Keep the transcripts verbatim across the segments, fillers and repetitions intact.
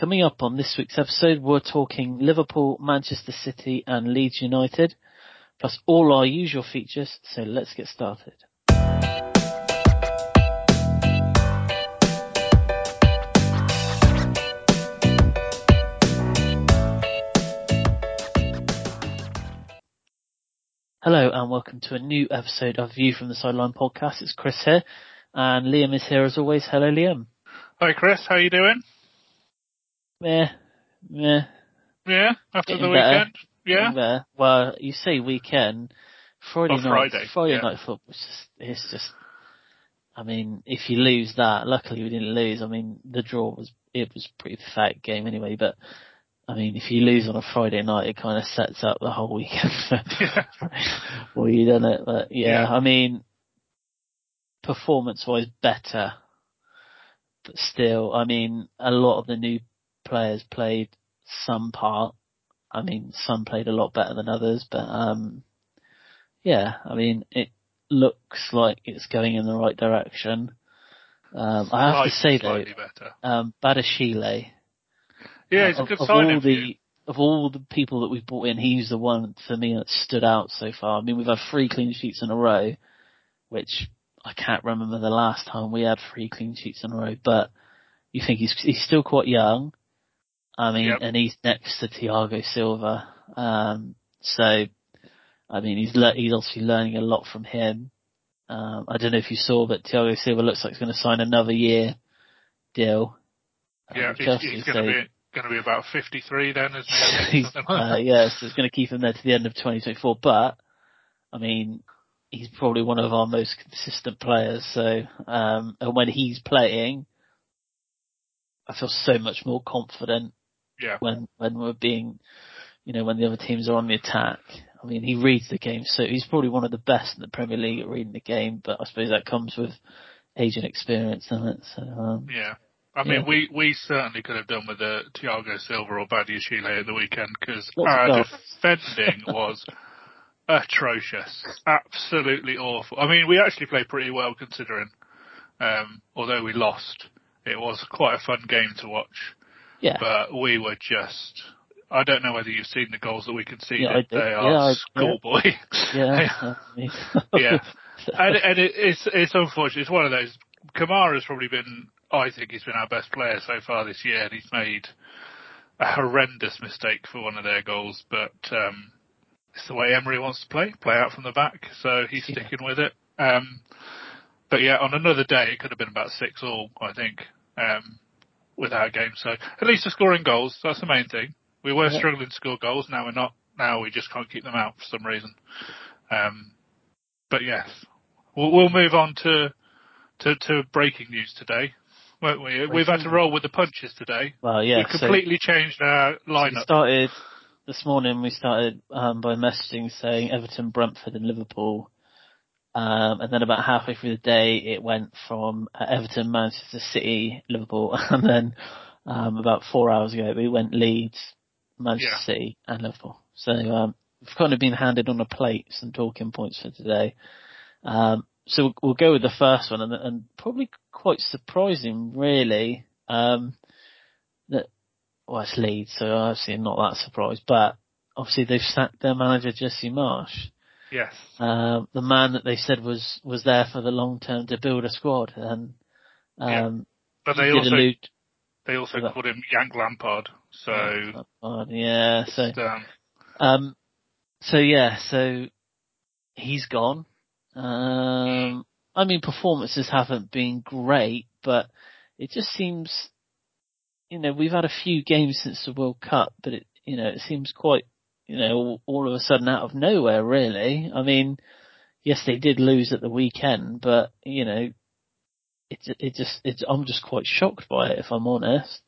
Coming up on this week's episode, we're talking Liverpool, Manchester City and Leeds United, plus all our usual features, so let's get started. Hello and welcome to a new episode of View from the Sideline podcast. It's Chris here and Liam is here as always. Hello Liam. Hi Chris, how are you doing? Meh. Meh. Yeah, after getting the weekend? Better. Yeah. Well, you say weekend, Friday oh, night, Friday, Friday yeah. night football, it's just, it's just, I mean, if you lose that, luckily we didn't lose. I mean, the draw was, it was a pretty fat game anyway, but I mean, if you lose on a Friday night, it kind of sets up the whole weekend for yeah. well, you done it, but yeah, yeah. I mean, performance-wise better, but still, I mean, a lot of the new players played some part. I mean, some played a lot better than others, but um, yeah, I mean, it looks like it's going in the right direction. Um, I have to say though, um, Badiashile. Yeah, he's uh, a good of, sign of all of the you. Of all the people that we've brought in, he's the one for me that stood out so far. I mean, we've had three clean sheets in a row, which I can't remember the last time we had three clean sheets in a row. But you think he's he's still quite young. I mean, yep. and he's next to Thiago Silva. Um, so, I mean, he's le- he's obviously learning a lot from him. Um, I don't know if you saw, but Thiago Silva looks like he's going to sign another year deal. Yeah, um, he's, he's going to so, be. Going to be about fifty-three then, isn't it? uh, yeah, so it's going to keep him there to the end of twenty twenty-four. But, I mean, he's probably one of our most consistent players. So, um, and when he's playing, I feel so much more confident. Yeah. When when we're being, you know, when the other teams are on the attack. I mean, he reads the game, so he's probably one of the best in the Premier League at reading the game. But I suppose that comes with age and experience, doesn't it? So, um, yeah. I mean, yeah. we, we certainly could have done with a Thiago Silva or Badiashile at the weekend because our defending was atrocious. Absolutely awful. I mean, we actually played pretty well considering, um, although we lost, it was quite a fun game to watch. Yeah. But we were just, I don't know whether you've seen the goals that we conceded. Yeah, I did. They are yeah, I, schoolboy. Yeah. yeah. yeah. And, and it, it's, it's unfortunate. It's one of those, Kamara's probably been, I think he's been our best player so far this year, and he's made a horrendous mistake for one of their goals, but um, it's the way Emery wants to play, play out from the back, so he's yeah. sticking with it. Um, but yeah, on another day, it could have been about six all, I think, um, with our game. So at least we're scoring goals, that's the main thing. We were yeah. struggling to score goals, now we're not. Now we just can't keep them out for some reason. Um, but yes, we'll, we'll move on to, to, to breaking news today. Won't we? We've had to roll with the punches today. Well, yeah. We've completely so, changed our lineup. So we started, this morning we started um, by messaging saying Everton, Brentford and Liverpool. Um, and then about halfway through the day it went from uh, Everton, Manchester City, Liverpool. And then um, about four hours ago we went Leeds, Manchester yeah. City and Liverpool. So um, we've kind of been handed on a plate some talking points for today. Um, So we'll go with the first one, and, and probably quite surprising, really, um, that, well, it's Leeds, so obviously I'm not that surprised, but obviously they've sacked their manager, Jesse Marsh. Yes. Um, the man that they said was, was there for the long term to build a squad, and, um, yeah. but they also, they also called him Frank Lampard, so. Frank Lampard, yeah, so, um, um, so yeah, so he's gone. Um, I mean, performances haven't been great, but it just seems, you know, we've had a few games since the World Cup, but it, you know, it seems quite, you know, all, all of a sudden out of nowhere, really. I mean, yes, they did lose at the weekend, but, you know, it, it just, it's, I'm just quite shocked by it, if I'm honest.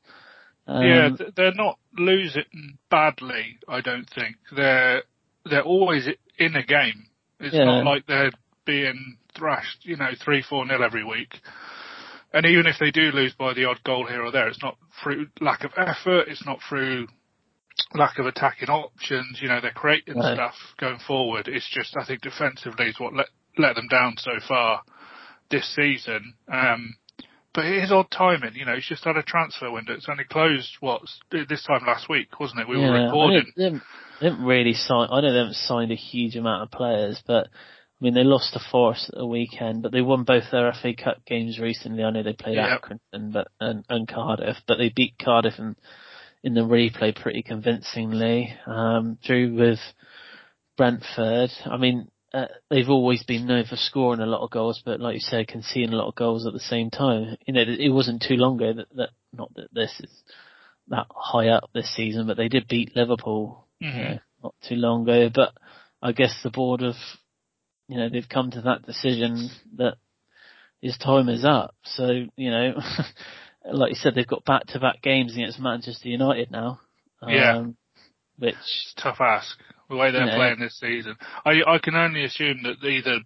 Um, yeah, they're not losing badly, I don't think. They're, they're always in a game. It's yeah. not like they're being thrashed, you know, three, four nil every week. And even if they do lose by the odd goal here or there, it's not through lack of effort. It's not through lack of attacking options. You know, they're creating right. stuff going forward. It's just, I think defensively is what let, let them down so far this season. Um, But it is odd timing, you know, it's just had a transfer window. It's only closed, what, this time last week, wasn't it? We yeah, were recording. They haven't, they haven't really signed, I know they haven't signed a huge amount of players, but, I mean, they lost to Forest at the weekend, but they won both their F A Cup games recently. I know they played yeah. Accrington but, and, and Cardiff, but they beat Cardiff in, in the replay pretty convincingly. Um, drew with Brentford. I mean, Uh, they've always been known for scoring a lot of goals, but like you said, conceding a lot of goals at the same time. You know, it wasn't too long ago that, that not that this is that high up this season, but they did beat Liverpool mm-hmm. you know, not too long ago. But I guess the board have, you know, they've come to that decision that his time is up. So, you know, like you said, they've got back-to-back games against Manchester United now. Um, yeah. Which it's a tough ask. The way they're you know. playing this season, I, I can only assume that either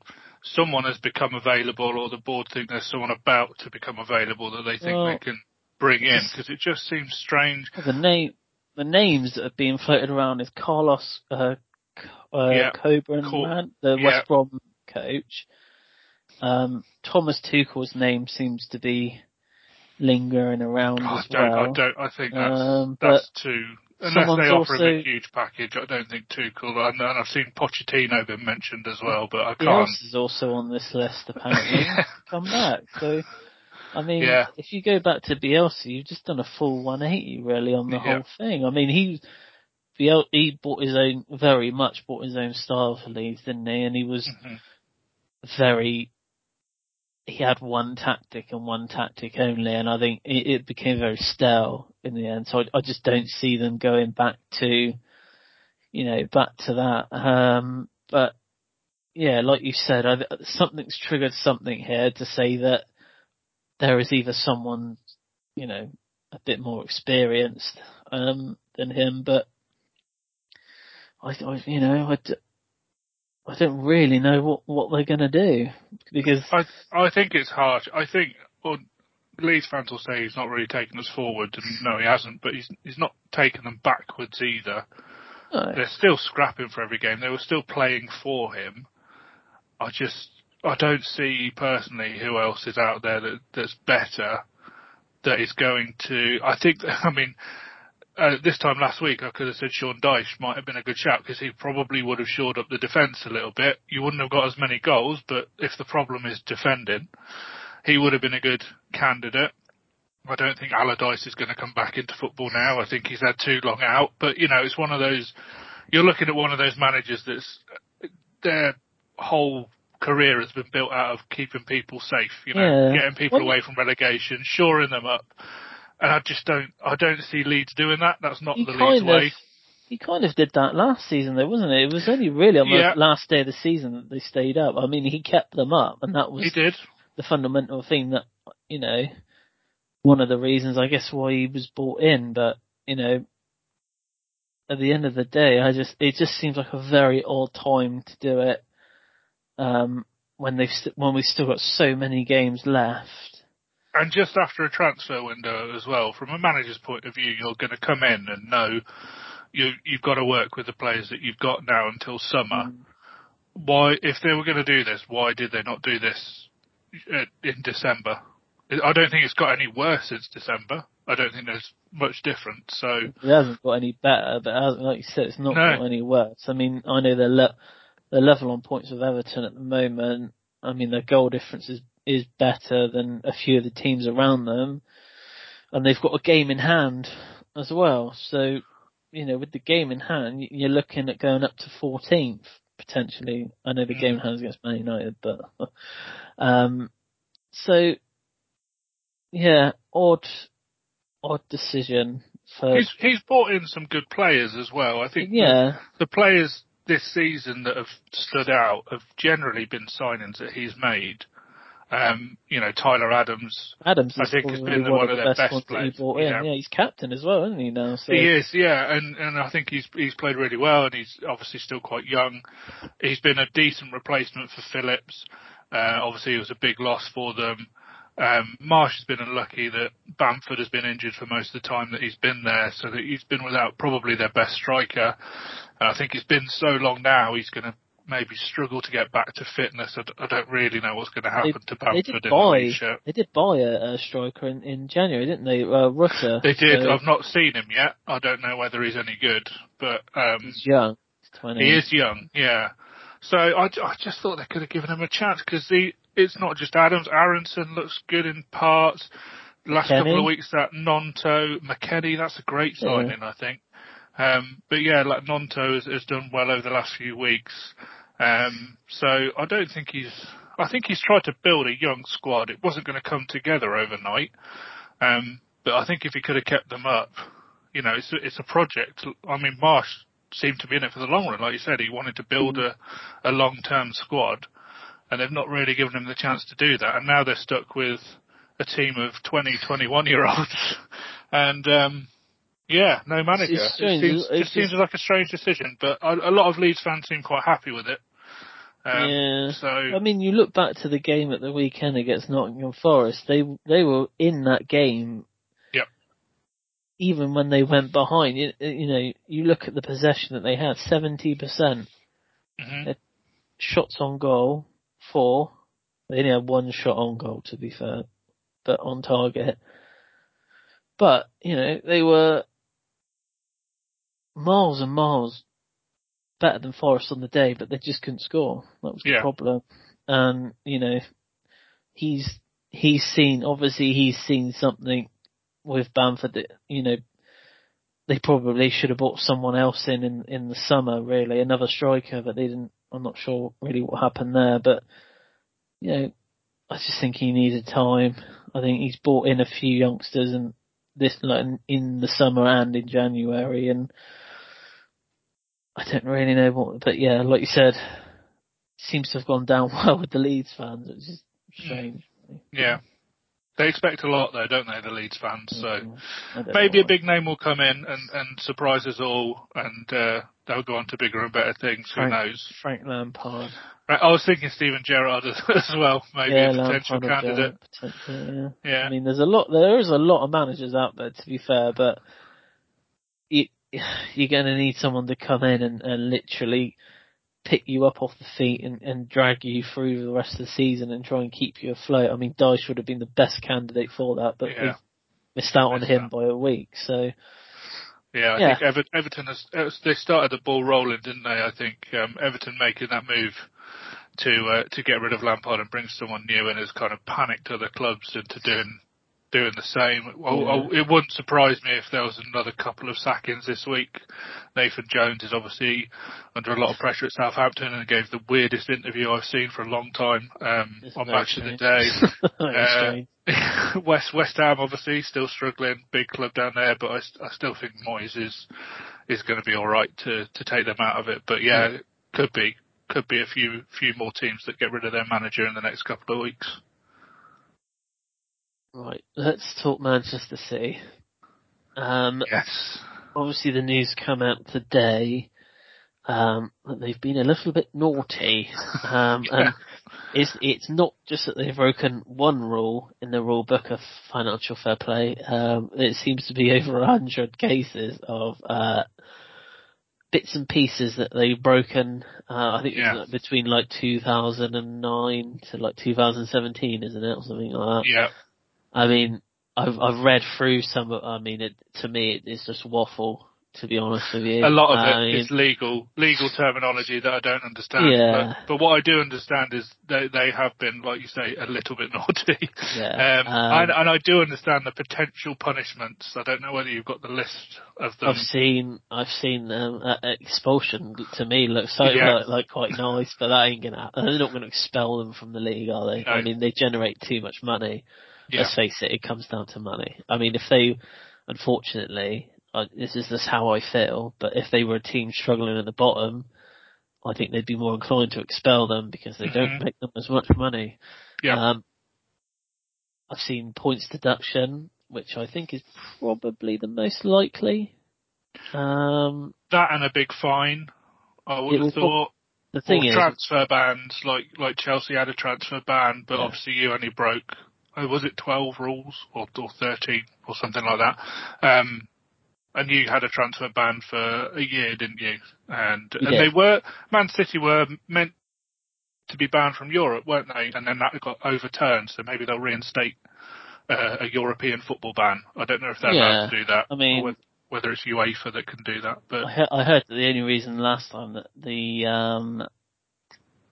someone has become available, or the board think there's someone about to become available that they think well, they can bring in. Because it just seems strange. The name, the names that are being floated around is Carlos uh, uh, yeah. Coburn, Cor- man, the yeah. West Brom coach. Um, Thomas Tuchel's name seems to be lingering around oh, as I don't, well. I don't. I think that's, um, that's too. Unless Someone's they offer also, him a huge package, I don't think Tuchel, and, and I've seen Pochettino been mentioned as well, but I can't. Bielsa is also on this list, apparently. yeah. Come back. So, I mean, yeah. if you go back to Bielsa, you've just done a full one eighty, really, on the yeah. whole thing. I mean, he Biel, he bought his own, very much bought his own style for Leeds, didn't he? And he was mm-hmm. very, he had one tactic and one tactic only, and I think it, it became very stale in the end. So I, I just don't see them going back to, you know, back to that. Um, but yeah, like you said, I, something's triggered something here to say that there is either someone, you know, a bit more experienced um, than him. But I, I you know, I. I don't really know what, what they're going to do because I I think it's harsh. I think well, Leeds fans will say he's not really taken us forward, and no, he hasn't. But he's he's not taken them backwards either. No. They're still scrapping for every game. They were still playing for him. I just I don't see personally who else is out there that that's better that is going to. I think I mean. Uh, this time last week, I could have said Sean Dyche might have been a good shout because he probably would have shored up the defence a little bit. You wouldn't have got as many goals, but if the problem is defending, he would have been a good candidate. I don't think Allardyce is going to come back into football now. I think he's had too long out. But, you know, it's one of those... You're looking at one of those managers that's... Their whole career has been built out of keeping people safe, you know, yeah. getting people well, away from relegation, shoring them up. And I just don't, I don't see Leeds doing that. That's not the Leeds way. He kind of did that last season though, wasn't it? It was only really on yeah. the last day of the season that they stayed up. I mean, he kept them up and that was he did. the fundamental thing that, you know, one of the reasons I guess why he was brought in. But, you know, at the end of the day, I just, it just seems like a very odd time to do it. Um, when they've, st- when we've still got so many games left. And just after a transfer window as well, from a manager's point of view, you're going to come in and know you, you've got to work with the players that you've got now until summer. Mm. Why, if they were going to do this, why did they not do this in December? I don't think it's got any worse since December. I don't think there's much different. So it hasn't got any better, but it hasn't, like you said, it's not no. got any worse. I mean, I know they're, le- they're level on points with Everton at the moment. I mean, their goal difference is is better than a few of the teams around them, and they've got a game in hand as well. So, you know, with the game in hand, you're looking at going up to fourteenth potentially. I know the game in hand is against Man United, but um, so yeah, odd, odd decision. For he's he's brought in some good players as well. I think yeah, the, the players this season that have stood out have generally been signings that he's made. Um, you know, Tyler Adams, Adams I think has been one, one of their best, best players. Yeah. yeah, he's captain as well, isn't he now? So. He is, yeah, and, and I think he's he's played really well, and he's obviously still quite young. He's been a decent replacement for Phillips. Uh, obviously, it was a big loss for them. Um, Marsh has been unlucky that Bamford has been injured for most of the time that he's been there, so that he's been without probably their best striker. And I think it's been so long now, he's going to maybe struggle to get back to fitness. I, I don't really know what's going to happen they, to Bamford in buy, the future. They did buy a, a striker in, in January, didn't they? Uh, Rutter. They did. So. I've not seen him yet. I don't know whether he's any good, but um, he's young. He's twenty. He is young. Yeah. So I, I just thought they could have given him a chance because it's not just Adams. Aronson looks good in parts. Last McKennie. couple of weeks, that Nonto, McKennie, that's a great signing, yeah. I think. Um, but yeah, like Nonto has, has done well over the last few weeks. Um, so I don't think he's, I think he's tried to build a young squad. It wasn't going to come together overnight. Um, but I think if he could have kept them up, you know, it's, it's a project. I mean, Marsh seemed to be in it for the long run. Like you said, he wanted to build a, a long-term squad and they've not really given him the chance to do that. And now they're stuck with a team of twenty, twenty-one year olds and, um, yeah, no manager. It's it seems, it seems like a strange decision, but a, a lot of Leeds fans seem quite happy with it. Um, yeah. So I mean, you look back to the game at the weekend against Nottingham Forest. They they were in that game. Yep. Even when they went behind, you, you know, you look at the possession that they had: seventy percent mm-hmm. shots on goal, four. They only had one shot on goal, to be fair, but on target. But you know, they were miles and miles better than Forest on the day, but they just couldn't score. That was yeah. the problem. And, you know, he's, he's seen, obviously he's seen something with Bamford that, you know, they probably should have bought someone else in, in, in the summer, really, another striker, but they didn't, I'm not sure really what happened there, but, you know, I just think he needed time. I think he's brought in a few youngsters and this, like, in the summer and in January, and, I don't really know what, but yeah, like you said, seems to have gone down well with the Leeds fans. It's just strange. Yeah. They expect a lot though, don't they, the Leeds fans? Mm-hmm. So maybe a big name will come in and, and surprise us all and, uh, they'll go on to bigger and better things. Frank, Who knows? Frank Lampard. Right, I was thinking Steven Gerrard as, as well, maybe yeah, a potential Lampard candidate. Potential, yeah. yeah. I mean, there's a lot, there is a lot of managers out there, to be fair, but it, you're going to need someone to come in and, and literally pick you up off the feet and, and drag you through the rest of the season and try and keep you afloat. I mean, Dyche would have been the best candidate for that, but yeah. we missed out on missed him that. by a week. So, yeah, I yeah. think Ever- Everton has, they started the ball rolling, didn't they? I think um, Everton making that move to uh, to get rid of Lampard and bring someone new in has kind of panicked other clubs into doing. Doing the same. Well, yeah. It wouldn't surprise me if there was another couple of sackings this week. Nathan Jones is obviously under a lot of pressure at Southampton and gave the weirdest interview I've seen for a long time um, on Match of the Day. uh, West West Ham obviously still struggling, big club down there, but I, I still think Moyes is is going to be all right to to take them out of it. But yeah, yeah. could be could be a few few more teams that get rid of their manager in the next couple of weeks. Right, let's talk Manchester City. Um, yes. Obviously the news come out today um, that they've been a little bit naughty. Um, yeah. and it's, it's not just that they've broken one rule in the rule book of financial fair play. Um, it seems to be over one hundred cases of uh, bits and pieces that they've broken. Uh, I think yeah. it was between like two thousand nine to like two thousand seventeen, isn't it, or something like that? Yeah. I mean, I've, I've read through some of, I mean, it, to me, it, it's just waffle, to be honest with you. A lot of I it mean, is legal, legal terminology that I don't understand. Yeah. But, but what I do understand is they, they have been, like you say, a little bit naughty. Yeah. Um, um, and, and I do understand the potential punishments. I don't know whether you've got the list of them. I've seen, I've seen, um, uh, expulsion to me looks so, yeah. like, like quite nice, but that ain't gonna happen. They're not gonna expel them from the league, are they? No. I mean, they generate too much money. Yeah. Let's face it, it comes down to money. I mean, if they, unfortunately, I, this is just how I feel, but if they were a team struggling at the bottom, I think they'd be more inclined to expel them because they mm-hmm. don't make them as much money. Yeah. Um, I've seen points deduction, which I think is probably the most likely. Um, that and a big fine, I would have thought. The thing or is, transfer bans, like, like Chelsea had a transfer ban, but yeah. obviously you only broke... Was it twelve rules or, or thirteen or something like that? Um, And you had a transfer ban for a year, didn't you? And, and yeah. they were, Man City were meant to be banned from Europe, weren't they? And then that got overturned, so maybe they'll reinstate uh, a European football ban. I don't know if they're yeah. allowed to do that. I mean, or whether it's UEFA that can do that. But I heard, I heard that the only reason last time that the um,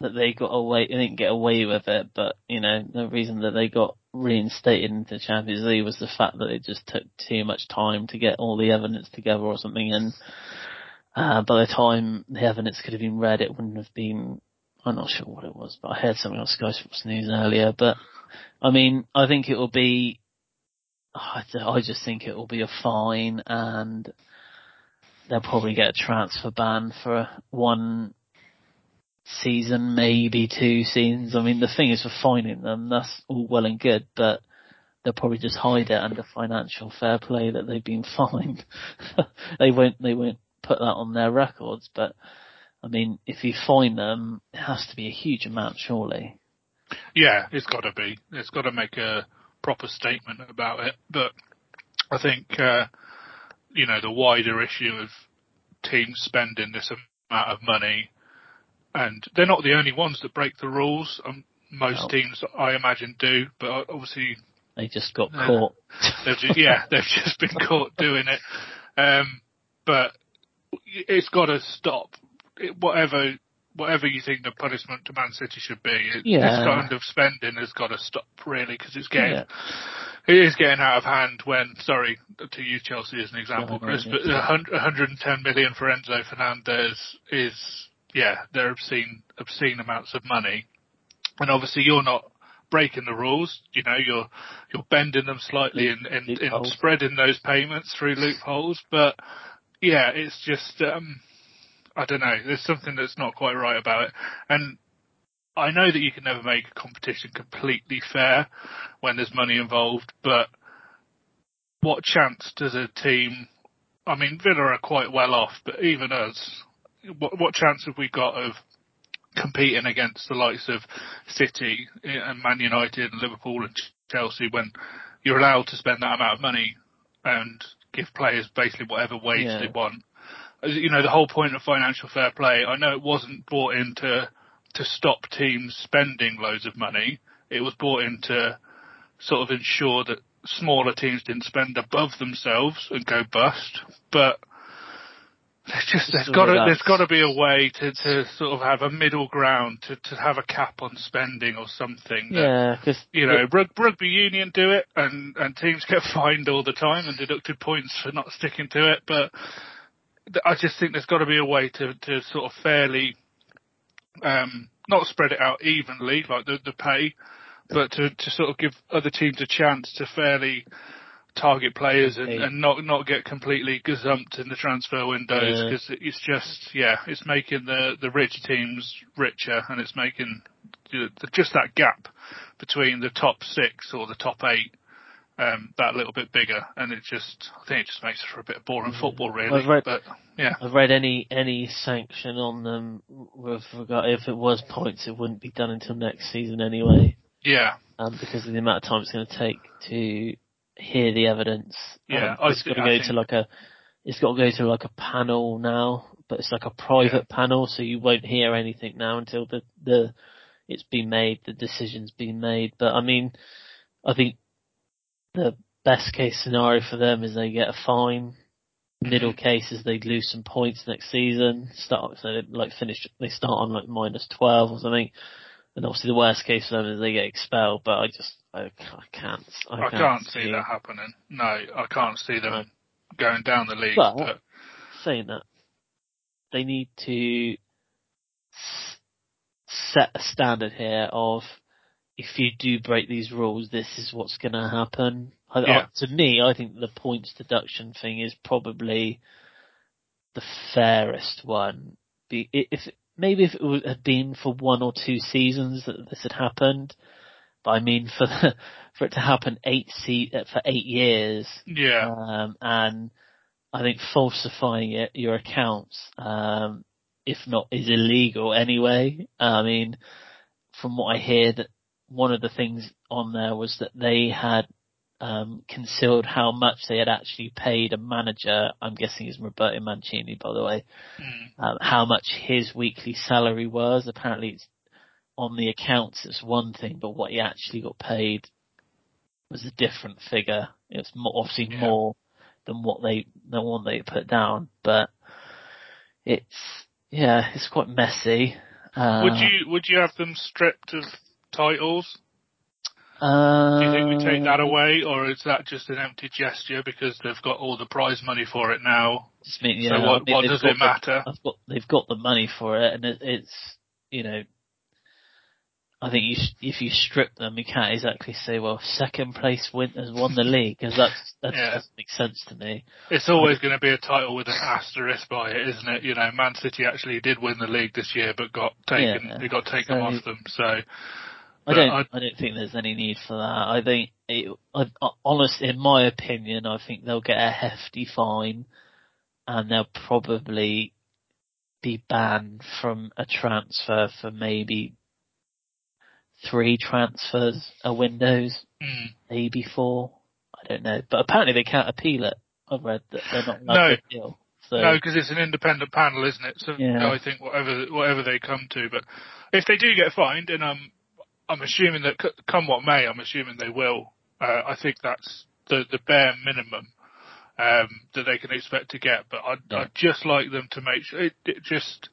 that they got away, they didn't get away with it, but you know, the reason that they got reinstated into Champions League was the fact that it just took too much time to get all the evidence together or something, and uh, by the time the evidence could have been read, it wouldn't have been, I'm not sure what it was, but I heard something on Sky Sports News earlier. But I mean, I think it will be, I, th- I just think it will be a fine, and they'll probably get a transfer ban for one season, maybe two seasons. I mean, the thing is, for fining them, that's all well and good, but they'll probably just hide it under financial fair play that they've been fined. They won't, they won't put that on their records, but I mean, if you fine them, it has to be a huge amount, surely. Yeah, it's got to be. It's got to make a proper statement about it. But I think, uh, you know, the wider issue of teams spending this amount of money, and they're not the only ones that break the rules. Um, most oh. teams, I imagine, do, but obviously they just got uh, caught. They've just, yeah, they've just been caught doing it. Um, but it's got to stop. It, whatever, whatever you think the punishment to Man City should be, it, yeah. this kind of spending has got to stop, really, because it's getting, yeah. it is getting out of hand. When, sorry to use Chelsea as an example, yeah, Chris, but one hundred ten million for Enzo Fernandez is, yeah, they're obscene, obscene amounts of money. And obviously, you're not breaking the rules. You know, you're you're bending them slightly and and, and spreading those payments through loopholes. But yeah, it's just. Um, I don't know. There's something that's not quite right about it. And I know that you can never make a competition completely fair when there's money involved, but what chance does a team... I mean, Villa are quite well off, but even us, what, what chance have we got of competing against the likes of City and Man United and Liverpool and Chelsea when you're allowed to spend that amount of money and give players basically whatever wage yeah. they want? You know, the whole point of financial fair play, I know it wasn't brought in to, to stop teams spending loads of money. It was brought in to sort of ensure that smaller teams didn't spend above themselves and go bust. But there's just, there's got to, there's got to be a way to, to sort of have a middle ground, to, to have a cap on spending or something. That, yeah. You know, rug, rugby union do it, and, and teams get fined all the time and deducted points for not sticking to it. But I just think there's got to be a way to, to sort of fairly, um, not spread it out evenly, like the, the pay, but to, to sort of give other teams a chance to fairly target players and, and not, not get completely gazumped in the transfer windows, because yeah. it's just, yeah, it's making the, the rich teams richer, and it's making the, the, just that gap between the top six or the top eight Um, that little bit bigger, and it just, I think it just makes it for a bit of boring yeah. football, really. I've read, but yeah, I've read any any sanction on them with regard, if it was points, it wouldn't be done until next season anyway. Yeah, um, because of the amount of time it's going to take to hear the evidence. Yeah, um, it's got to go think... to like a, it's got to go to like a panel now, but it's like a private yeah. panel, so you won't hear anything now until the the it's been made, the decision's been made. But I mean, I think the best case scenario for them is they get a fine. Middle case is they lose some points next season. Start so they like finish. They start on like minus twelve or something. And obviously the worst case for them is they get expelled. But I just I, I can't. I, I can't, can't see, see that happening. No, I can't see them no. going down the league. But, but saying that, they need to s- set a standard here of, if you do break these rules, this is what's going to happen. Yeah. I, to me, I think the points deduction thing is probably the fairest one. Be, if maybe if it had been for one or two seasons that this had happened, but I mean for the, for it to happen eight se- for eight years, yeah. Um, and I think falsifying it, your accounts, um, if not, is illegal anyway. I mean, from what I hear, that one of the things on there was that they had um, concealed how much they had actually paid a manager. I'm guessing it's Roberto Mancini, by the way. Mm. Um, how much his weekly salary was. Apparently, it's on the accounts, it's one thing, but what he actually got paid was a different figure. It's obviously yeah. more than what they than what they put down, but it's yeah, it's quite messy. Uh, would you would you have them stripped of titles? Uh, Do you think we take that away, or is that just an empty gesture because they've got all the prize money for it now? Just mean, yeah, so what, I mean, what does it matter? The, I've got, they've got the money for it, and it, it's you know. I think you, if you strip them, you can't exactly say, well, second place winners won the league, because that yeah. doesn't make sense to me. It's always going to be a title with an asterisk by it, isn't it? You know, Man City actually did win the league this year, but got taken, yeah. they got taken so, off them. So I don't, I, I don't think there's any need for that. I think, it, I, I, honestly, in my opinion, I think they'll get a hefty fine, and they'll probably be banned from a transfer for maybe three transfers a windows, mm. maybe four. I don't know. But apparently they can't appeal it. I've read that they're not allowed to appeal. So. No, because it's an independent panel, isn't it? So yeah. I think whatever whatever they come to. But if they do get fined, and um, I'm assuming that c- come what may, I'm assuming they will. Uh, I think that's the, the bare minimum um, that they can expect to get. But I'd, yeah. I'd just like them to make sure it, it just...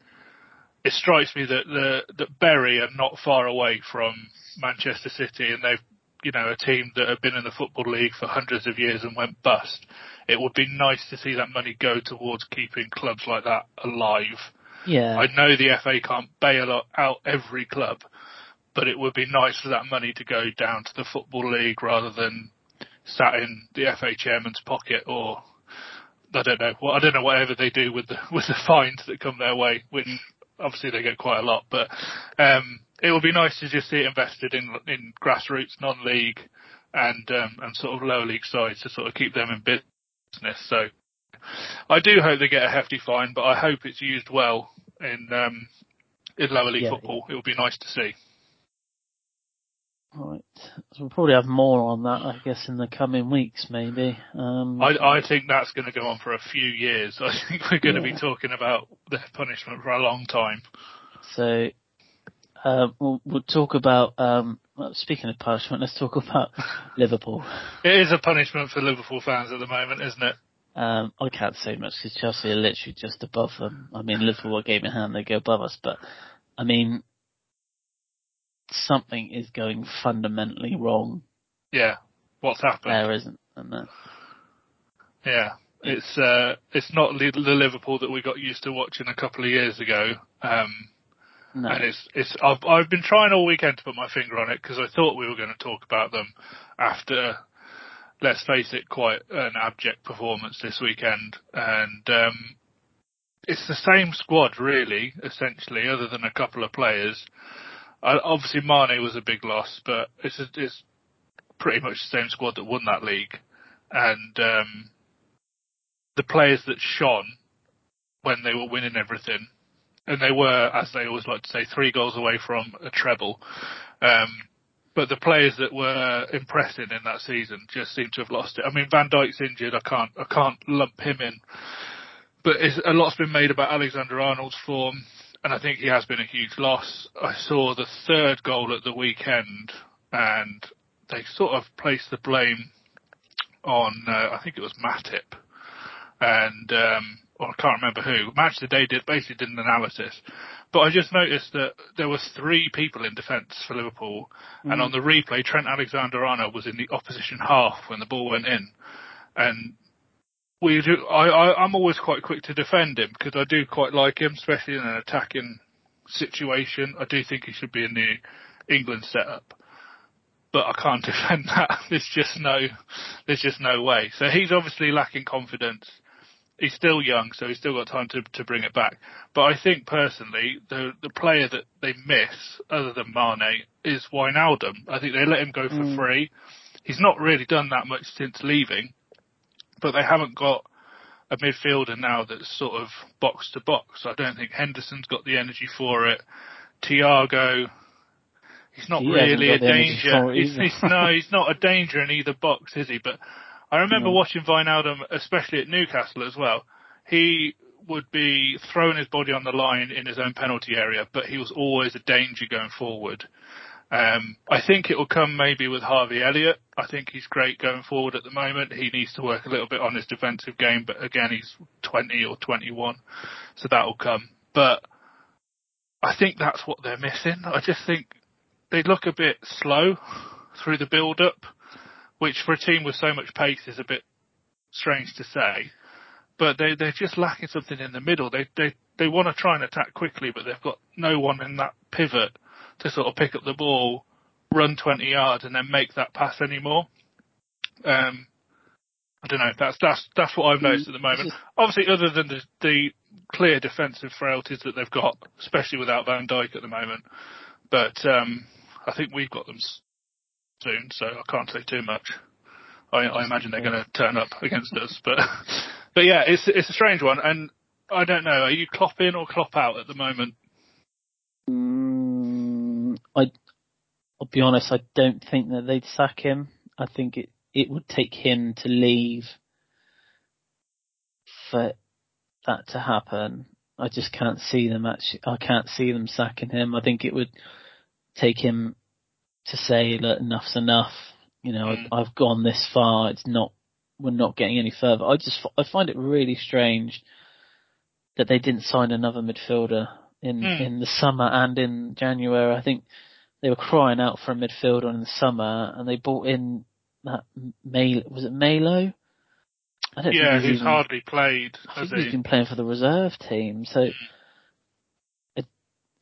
It strikes me that the that Bury are not far away from Manchester City, and they've, you know, a team that have been in the Football League for hundreds of years and went bust. It would be nice to see that money go towards keeping clubs like that alive. Yeah, I know the F A can't bail out every club, but it would be nice for that money to go down to the Football League rather than sat in the F A chairman's pocket, or I don't know. Well, I don't know whatever they do with the with the fines that come their way, which. Obviously, they get quite a lot, but um, it would be nice to just see it invested in in grassroots, non-league, and um, and sort of lower league sides to sort of keep them in business. So, I do hope they get a hefty fine, but I hope it's used well in um, in lower league yeah, football. Yeah. It would be nice to see. Right, so we'll probably have more on that, I guess, in the coming weeks, maybe. Um, I, I think that's going to go on for a few years. I think we're going yeah. to be talking about their punishment for a long time. So uh, we'll, we'll talk about, um, well, speaking of punishment, let's talk about Liverpool. It is a punishment for Liverpool fans at the moment, isn't it? Um, I can't say much because Chelsea are literally just above them. I mean, Liverpool are game in hand, they go above us, but I mean... Something is going fundamentally wrong. Yeah, what's happened? There isn't, isn't there? Yeah, it's uh, it's not the Liverpool that we got used to watching a couple of years ago. Um, no. And it's it's I've I've been trying all weekend to put my finger on it because I thought we were going to talk about them after, let's face it, quite an abject performance this weekend, and um, it's the same squad really, essentially, other than a couple of players. Obviously, Mane was a big loss, but it's a, it's pretty much the same squad that won that league. And um, the players that shone when they were winning everything, and they were, as they always like to say, three goals away from a treble. Um, but the players that were impressive in that season just seem to have lost it. I mean, Van Dijk's injured. I can't I can't lump him in. But it's, a lot's been made about Alexander-Arnold's form. And I think he has been a huge loss. I saw the third goal at the weekend, and they sort of placed the blame on, uh, I think it was Matip, and um, well, I can't remember who. Match of the Day did, basically did an analysis. But I just noticed that there were three people in defence for Liverpool, mm-hmm. and on the replay, Trent Alexander-Arnold was in the opposition half when the ball went in. And... We do, I, I, I'm always quite quick to defend him because I do quite like him, especially in an attacking situation. I do think he should be in the England setup, but I can't defend that. There's just no, there's just no way. So he's obviously lacking confidence. He's still young, so he's still got time to, to bring it back. But I think personally, the the player that they miss, other than Mane, is Wijnaldum. I think they let him go for mm. free. He's not really done that much since leaving. But they haven't got a midfielder now that's sort of box to box. I don't think Henderson's got the energy for it. Thiago he's not he really a danger. He's, he's, no, he's not a danger in either box, is he? But I remember yeah. watching Wijnaldum, especially at Newcastle as well. He would be throwing his body on the line in his own penalty area, but he was always a danger going forward. Um, I think it will come maybe with Harvey Elliott. I think he's great going forward at the moment. He needs to work a little bit on his defensive game, but again, he's twenty or twenty-one, so that will come. But I think that's what they're missing. I just think they look a bit slow through the build-up, which for a team with so much pace is a bit strange to say. But they, they're just lacking something in the middle. They they they want to try and attack quickly, but they've got no one in that pivot to sort of pick up the ball, run twenty yards, and then make that pass anymore. Um, I don't know. That's that's that's what I've noticed at the moment. Obviously, other than the, the clear defensive frailties that they've got, especially without Van Dijk at the moment. But um, I think we've got them soon, so I can't say too much. I, I imagine they're going to turn up against us, but but yeah, it's it's a strange one, and I don't know. Are you Klopp in or Klopp out at the moment? Mm, I, I'll be honest. I don't think that they'd sack him. I think it it would take him to leave for that to happen. I just can't see them actually. I can't see them sacking him. I think it would take him to say, look, enough's enough. You know, mm. I've gone this far. It's not, we're not getting any further. I just, I find it really strange that they didn't sign another midfielder in, mm. in the summer and in January. I think they were crying out for a midfielder in the summer, and they brought in that May, was it Melo? I don't yeah, think he's, he's even, hardly played. I think he's been playing for the reserve team. So mm. it,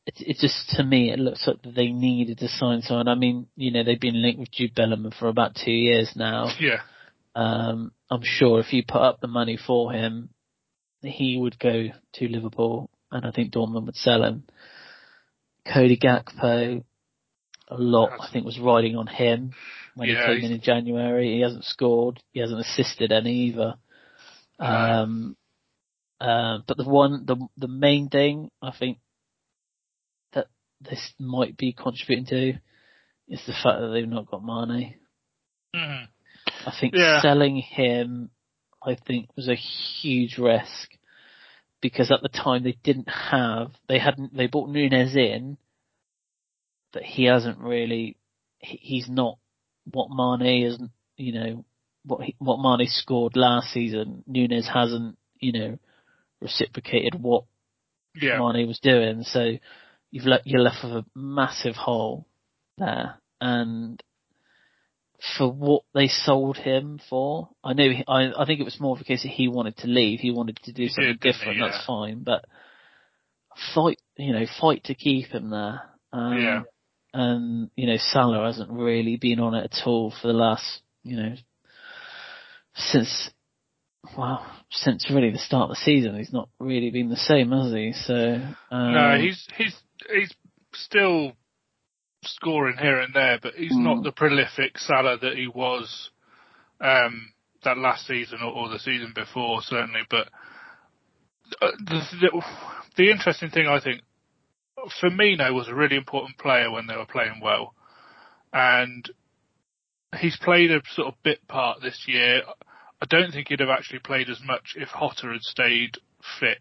it, it just, to me, it looks like they needed to sign someone. I mean, you know, they've been linked with Jude Bellingham for about two years now. Yeah. Um, I'm sure if you put up the money for him, he would go to Liverpool, and I think Dortmund would sell him. Cody Gakpo, a lot, I think, was riding on him when yeah, he came in in January. He hasn't scored. He hasn't assisted any either. Yeah. Um, uh, but the one, the the main thing I think that this might be contributing to is the fact that they've not got Mane. Mm. I think yeah. selling him, I think, was a huge risk, because at the time they didn't have, they hadn't, they bought Nunez in, but he hasn't really, he, he's not what Mane is, you know, what he, what Mane scored last season. Nunez hasn't, you know, reciprocated what yeah. Mane was doing. So you've le- you're left with a massive hole there. And for what they sold him for, I know. He, I, I think it was more of a case that he wanted to leave. He wanted to do something yeah, different. Yeah. That's fine, but fight, you know, fight to keep him there. Um, yeah. And you know, Salah hasn't really been on it at all for the last, you know, since well, since really the start of the season. He's not really been the same, has he? So um, no, he's he's he's still scoring here and there, but he's mm. not the prolific Salah that he was um, that last season or, or the season before, certainly. But the, the, the interesting thing, I think, Firmino was a really important player when they were playing well, and he's played a sort of bit part this year. I don't think he'd have actually played as much if Hotter had stayed fit.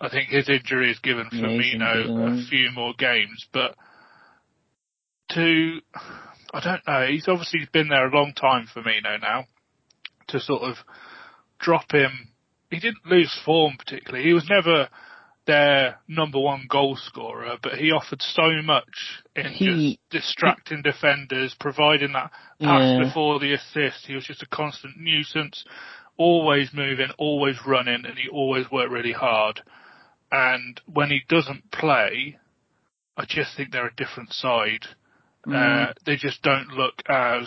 I think his injury has given Firmino yeah, a few more games, but to, I don't know, he's obviously been there a long time, Firmino, now, to sort of drop him. He didn't lose form particularly. He was never their number one goal scorer, but he offered so much in he, just distracting he, defenders, providing that pass yeah. before the assist. He was just a constant nuisance, always moving, always running, and he always worked really hard. And when he doesn't play, I just think they're a different side. Uh, they just don't look as...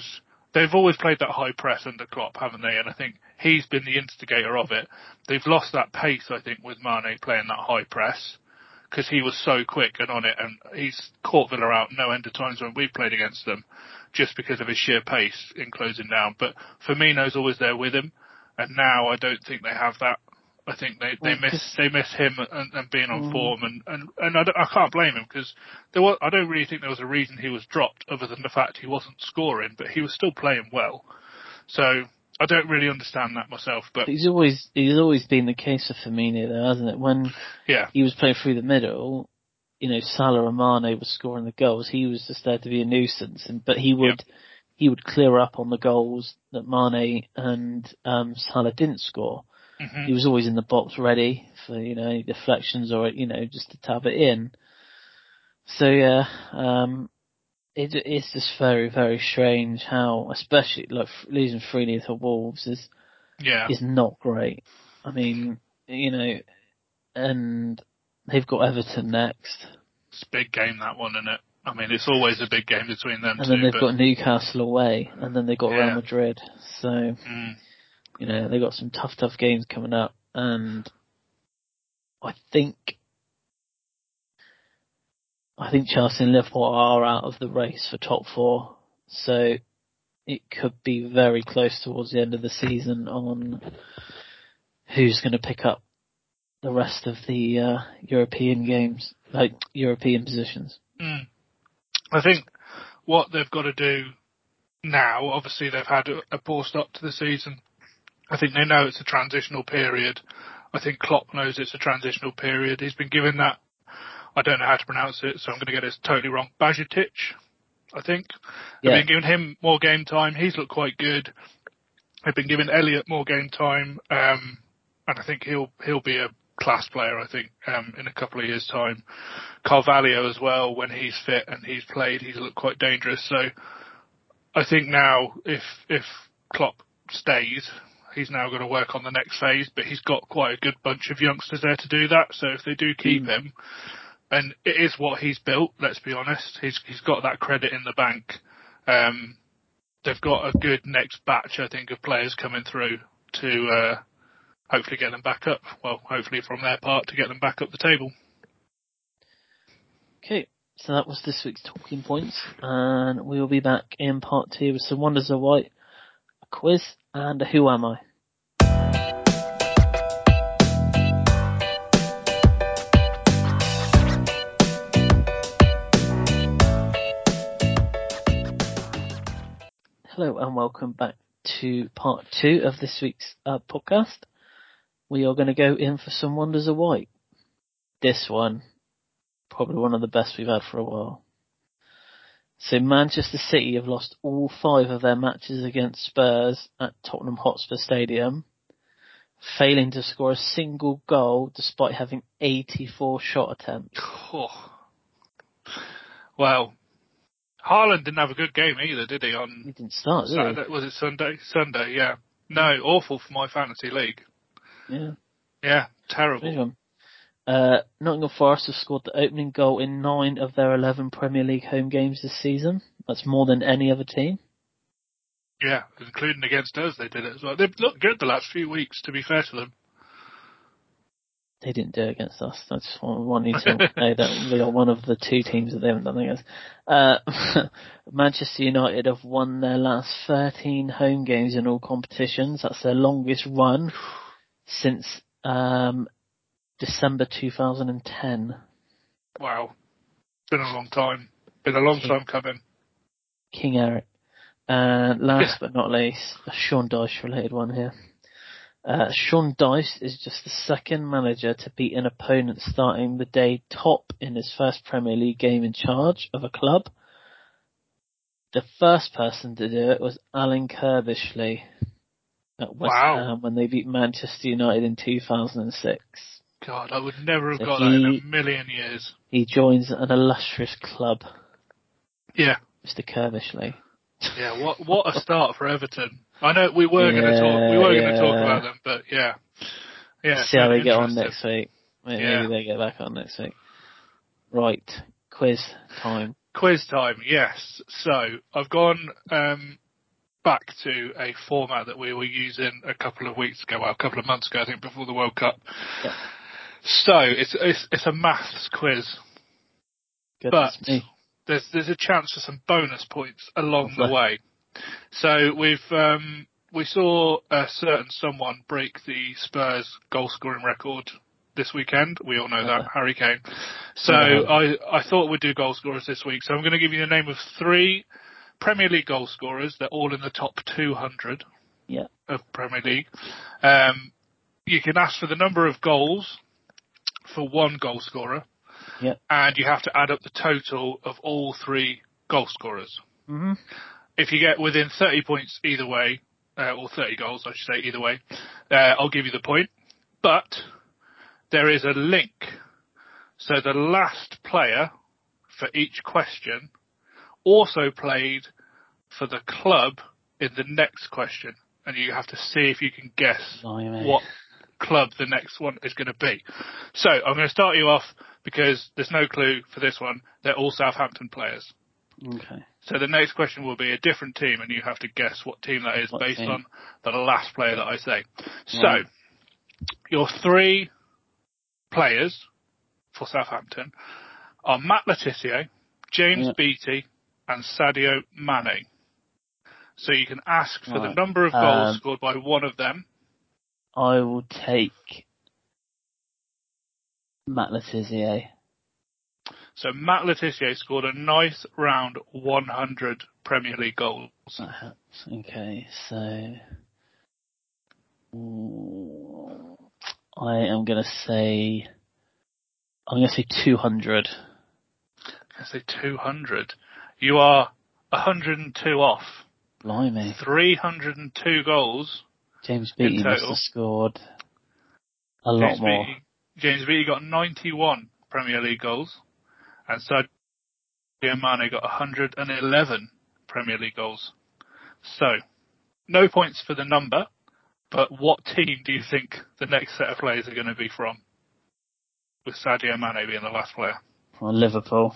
They've always played that high press under Klopp, haven't they? And I think he's been the instigator of it. They've lost that pace, I think, with Mane playing that high press, because he was so quick and on it, and he's caught Villa out no end of times when we've played against them, just because of his sheer pace in closing down. But Firmino's always there with him, and now I don't think they have that I think they, they miss they miss him and, and being on mm. form, and and, and I, don't, I can't blame him, because there was, I don't really think there was a reason he was dropped other than the fact he wasn't scoring, but he was still playing well. So I don't really understand that myself. But he's always he's always been the case of Firmino, though, hasn't it? When yeah. he was playing through the middle, you know, Salah and Mane were scoring the goals. He was just there to be a nuisance, and but he would. Yep. He would clear up on the goals that Mane and um, Salah didn't score. Mm-hmm. He was always in the box ready for, you know, any deflections or, you know, just to tab it in. So yeah, um, it, it's just very, very strange how, especially like losing three nil to Wolves is, yeah. is not great. I mean, you know, and they've got Everton next. It's a big game, that one, isn't it? I mean, it's always a big game between them and two. And then they've got Newcastle away, and then they've got yeah. Real Madrid. So, mm. you know, they've got some tough, tough games coming up. And I think I think Chelsea and Liverpool are out of the race for top four. So it could be very close towards the end of the season on who's going to pick up the rest of the uh, European games, like European positions. Mm. I think what they've got to do now, obviously they've had a, a poor start to the season. I think they know it's a transitional period. I think Klopp knows it's a transitional period. He's been given that, I don't know how to pronounce it, so I'm going to get this totally wrong, Badiashile, I think. Yeah. They've been giving him more game time. He's looked quite good. They've been giving Elliot more game time. Um, and I think he'll he'll be a class player, I think, um, in a couple of years' time. Carvalho as well, when he's fit and he's played, he's looked quite dangerous. So I think now, if if Klopp stays, he's now going to work on the next phase, but he's got quite a good bunch of youngsters there to do that. So if they do keep mm. him, and it is what he's built, let's be honest, he's he's got that credit in the bank. Um, they've got a good next batch, I think, of players coming through to... Uh, hopefully get them back up. Well, hopefully from their part to get them back up the table. Okay, so that was this week's Talking Points, and we'll be back in part two with some Wonders of White, a quiz, and a Who Am I? Hello, and welcome back to part two of this week's uh, podcast. We are going to go in for some Wonders of White. This one, probably one of the best we've had for a while. So Manchester City have lost all five of their matches against Spurs at Tottenham Hotspur Stadium, failing to score a single goal despite having eighty-four shot attempts. Oh. Well, Haaland didn't have a good game either, did he? On he didn't start, did Saturday, he? Was it Sunday? Sunday, yeah. No, awful for my fantasy league. Yeah. Yeah, terrible. Uh, Nottingham Forest have scored the opening goal in nine of their eleven Premier League home games this season. That's more than any other team. Yeah, including against us, they did it as well. They've looked good the last few weeks, to be fair to them. They didn't do it against us. I just want you to know that we are one of the two teams that they haven't done against. Uh, Manchester United have won their last thirteen home games in all competitions. That's their longest run since um, December two thousand ten. Wow. Been a long time. Been a long King, time coming. King Eric. And uh, last but not least, a Sean Dyche related one here. Uh, Sean Dyche is just the second manager to beat an opponent starting the day top in his first Premier League game in charge of a club. The first person to do it was Alan Kirbishley at West wow. Ham when they beat Manchester United in two thousand six. God, I would never have so got he, that in a million years. He joins an illustrious club. Yeah. Mister Kirbishley. Yeah, what what a start for Everton. I know we were yeah, going to talk we were yeah. going to talk about them, but yeah. yeah See how they get on next week. Maybe, yeah. maybe they get back on next week. Right, quiz time. Quiz time, yes. So, I've gone... Um, back to a format that we were using a couple of weeks ago, well, a couple of months ago, I think, before the World Cup. Yeah. So it's, it's it's a maths quiz, Goodness but me. there's there's a chance for some bonus points along Lovely. the way. So we've um, we saw a certain someone break the Spurs goal scoring record this weekend. We all know that, Harry Kane. So I, I thought we'd do goal scorers this week. So I'm going to give you the name of three Premier League goal scorers. They're all in the top two hundred yeah. of Premier League. Um, you can ask for the number of goals for one goal scorer. Yeah. And you have to add up the total of all three goal scorers. Mm-hmm. If you get within thirty points either way, uh, or thirty goals, I should say, either way, uh, I'll give you the point. But there is a link. So the last player for each question also played for the club in the next question. And you have to see if you can guess oh, you what club the next one is going to be. So I'm going to start you off because there's no clue for this one. They're all Southampton players. Okay. So the next question will be a different team, and you have to guess what team that is what based team? on the last player that I say. Yeah. So your three players for Southampton are Matt Le Tissier, James yeah. Beattie, and Sadio Mane. So you can ask for right. the number of goals um, scored by one of them. I will take Matt Le Tissier. So Matt Le Tissier scored a nice round one hundred Premier League goals. That helps. Okay, so I am going to say I'm going to say two hundred. I'm going to say two hundred. You are one hundred two off. Blimey. three hundred two goals. James Beattie must have scored a James lot Beattie, more. James Beattie got ninety-one Premier League goals. And Sadio Mane got one hundred eleven Premier League goals. So, no points for the number, but what team do you think the next set of players are going to be from? With Sadio Mane being the last player. Well, Liverpool.